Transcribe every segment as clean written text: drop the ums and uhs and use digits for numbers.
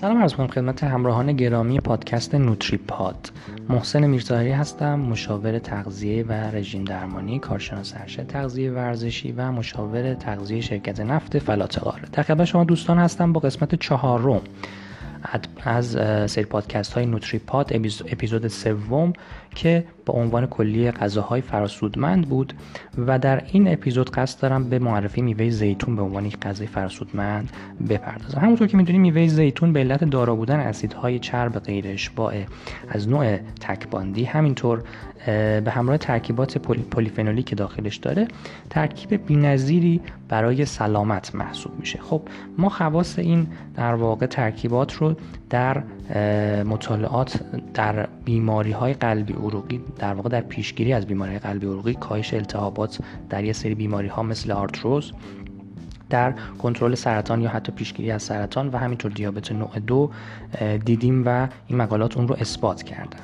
سلام عرض می‌کنم خدمت همراهان گرامی پادکست نوتریپاد. محسن میرزاهی هستم، مشاور تغذیه و رژیم درمانی، کارشناس ارشد تغذیه ورزشی و مشاور تغذیه شرکت نفت فلاتغار. در خدمت شما دوستان هستم با قسمت 4 از سری پادکست های نوتریپاد، اپیزود 3 که با عنوان کلی غذاهای فراسودمند بود و در این اپیزود قصد دارم به معرفی میوه زیتون به عنوان یک غذای فراسودمند بپردازم. همونطور که میدونید میوه زیتون به علت دارا بودن اسیدهای چرب غیر اشباع از نوع تک‌باندی، همینطور به همراه ترکیبات پلیفنولی که داخلش داره، ترکیب بی‌نظیری برای سلامت محسوب میشه. خب ما خواص این در واقع ترکیبات رو در مطالعات در بیماری‌های قلبی عروقی، در واقع در پیشگیری از بیماری قلبی عروقی، کاهش التهابات در یه سری بیماری‌ها مثل آرتروز، در کنترل سرطان یا حتی پیشگیری از سرطان و همینطور دیابت نوع 2 دیدیم و این مقالات اون رو اثبات کردن.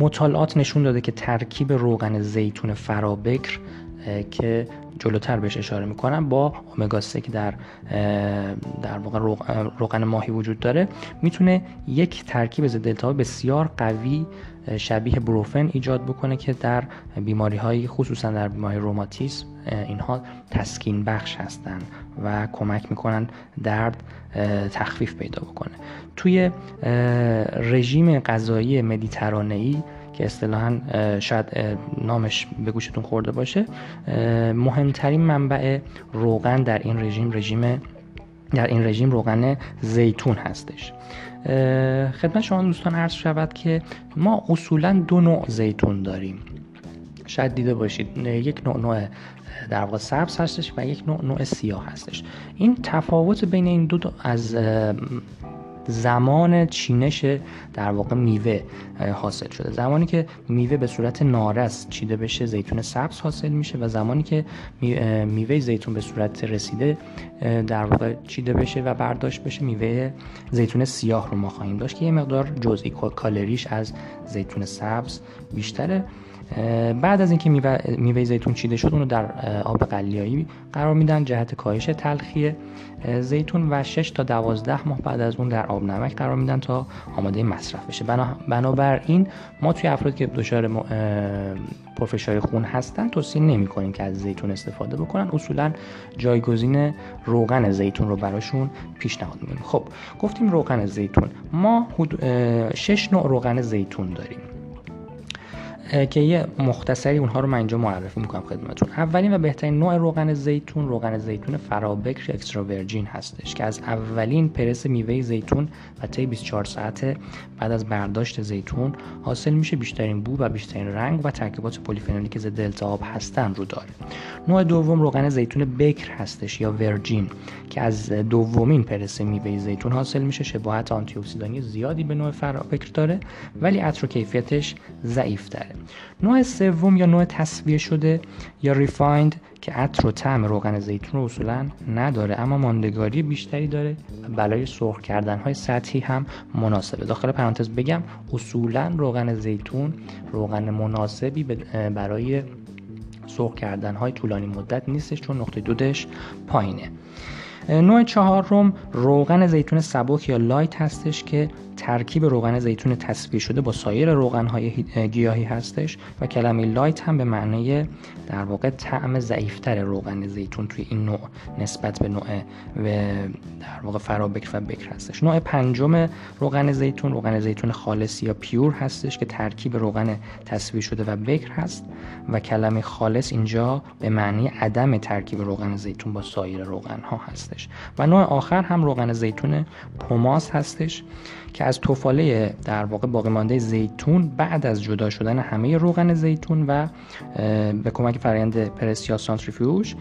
مطالعات نشون داده که ترکیب روغن زیتون فرابکر که جلوتر بهش اشاره میکنم با امگا 3 که در واقع روغن ماهی وجود داره، میتونه یک ترکیب ضد التهاب بسیار قوی شبیه بروفن ایجاد بکنه که در بیماری های خصوصا در بیماری روماتیسم اینها تسکین بخش هستن و کمک میکنن درد تخفیف پیدا بکنه. توی رژیم غذایی مدیترانه‌ای که اصطلاحاً شاید نامش به گوشتون خورده باشه، مهمترین منبع روغن در این رژیم روغن زیتون هستش. خدمت شما دوستان عرض شود که ما اصولاً 2 زیتون داریم. شاید دیده باشید یک نوع در واقع سبز هستش و یک نوع سیاه هستش. این تفاوت بین این دو از زمان چینش در واقع میوه حاصل شده. زمانی که میوه به صورت نارس چیده بشه زیتون سبز حاصل میشه و زمانی که میوه زیتون به صورت رسیده در واقع چیده بشه و برداشت بشه میوه زیتون سیاه رو ما خواهیم داشت که یه مقدار جزئی کالریش از زیتون سبز بیشتره. بعد از اینکه میوه زیتون چیده شد اون رو در آب قلیایی قرار میدن جهت کاهش تلخی زیتون و 6 تا 12 ماه بعد از اون در آب نمک قرار میدن تا آماده مصرف بشه. بنابراین ما توی افراد که دچار پرفشار خون هستن توصیه نمی‌کنیم که از زیتون استفاده بکنن، اصولا جایگزین روغن زیتون رو براشون پیشنهاد می‌کنیم. خب گفتیم روغن زیتون، ما 6 روغن زیتون داریم که یه مختصری اونها رو من اینجا معرفی میکنم خدمتتون. اولین و بهترین نوع روغن زیتون، روغن زیتون فرابکر اکسترا ورجین هستش که از اولین پرس میوه زیتون و طی 24 ساعت بعد از برداشت زیتون حاصل میشه. بیشترین بو و بیشترین رنگ و ترکیبات پلیفنولی که ضد التهاب هستن رو داره. نوع دوم روغن زیتون بکر هستش یا ورجین که از دومین پرس میوه زیتون حاصل میشه. شباهت آنتی اکسیدانی زیادی به نوع فرابکر داره ولی عطر و کیفیتش ضعیف‌تره. نوع سوم یا نوع تصفیه شده یا ریفایند که عطر و طعم روغن زیتون رو اصولا نداره اما ماندگاری بیشتری داره و برای سرخ کردن های سطحی هم مناسبه. داخل پرانتز بگم اصولا روغن زیتون روغن مناسبی برای سرخ کردن های طولانی مدت نیستش چون نقطه دودش پایینه. نوع 4 روغن زیتون سبک یا لایت هستش که ترکیب روغن زیتون تصفیه شده با سایر روغن‌های گیاهی هستش و کلمه لایت هم به معنی در واقع طعم ضعیف‌تر روغن زیتون توی این نوع نسبت به نوع در واقع فرابکر و بکر هستش. نوع 5 روغن زیتون، روغن زیتون خالص یا پیور هستش که ترکیب روغن تصفیه شده و بکر هست و کلمه خالص اینجا به معنی عدم ترکیب روغن زیتون با سایر روغن‌ها هستش. و نوع آخر هم روغن زیتون پوماس هستش که از توفاله در واقع باقی مانده زیتون بعد از جدا شدن همه روغن زیتون و به کمک فرآیند پرس یا سانتریفیوژ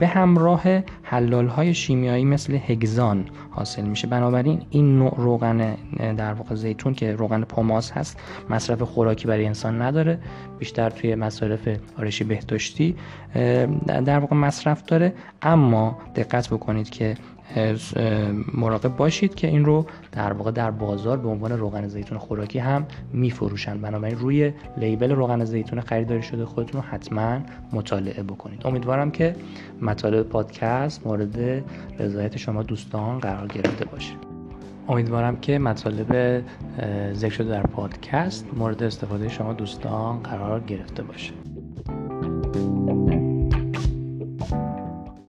به همراه حلال‌های شیمیایی مثل هگزان حاصل میشه. بنابراین این نوع روغن در واقع زیتون که روغن پوماس هست مصرف خوراکی برای انسان نداره، بیشتر توی مصارف آرایشی بهداشتی در واقع مصرف داره. اما دقت بکنید که مراقب باشید که این رو در واقع در بازار به عنوان روغن زیتون خوراکی هم میفروشن. بنابراین روی لیبل روغن زیتون خریداری شده خودتون رو حتما مطالعه بکنید. امیدوارم که مطالب پادکست مورد رضایت شما دوستان قرار گرفته باشه. امیدوارم که مطالب ذکر شده در پادکست مورد استفاده شما دوستان قرار گرفته باشه.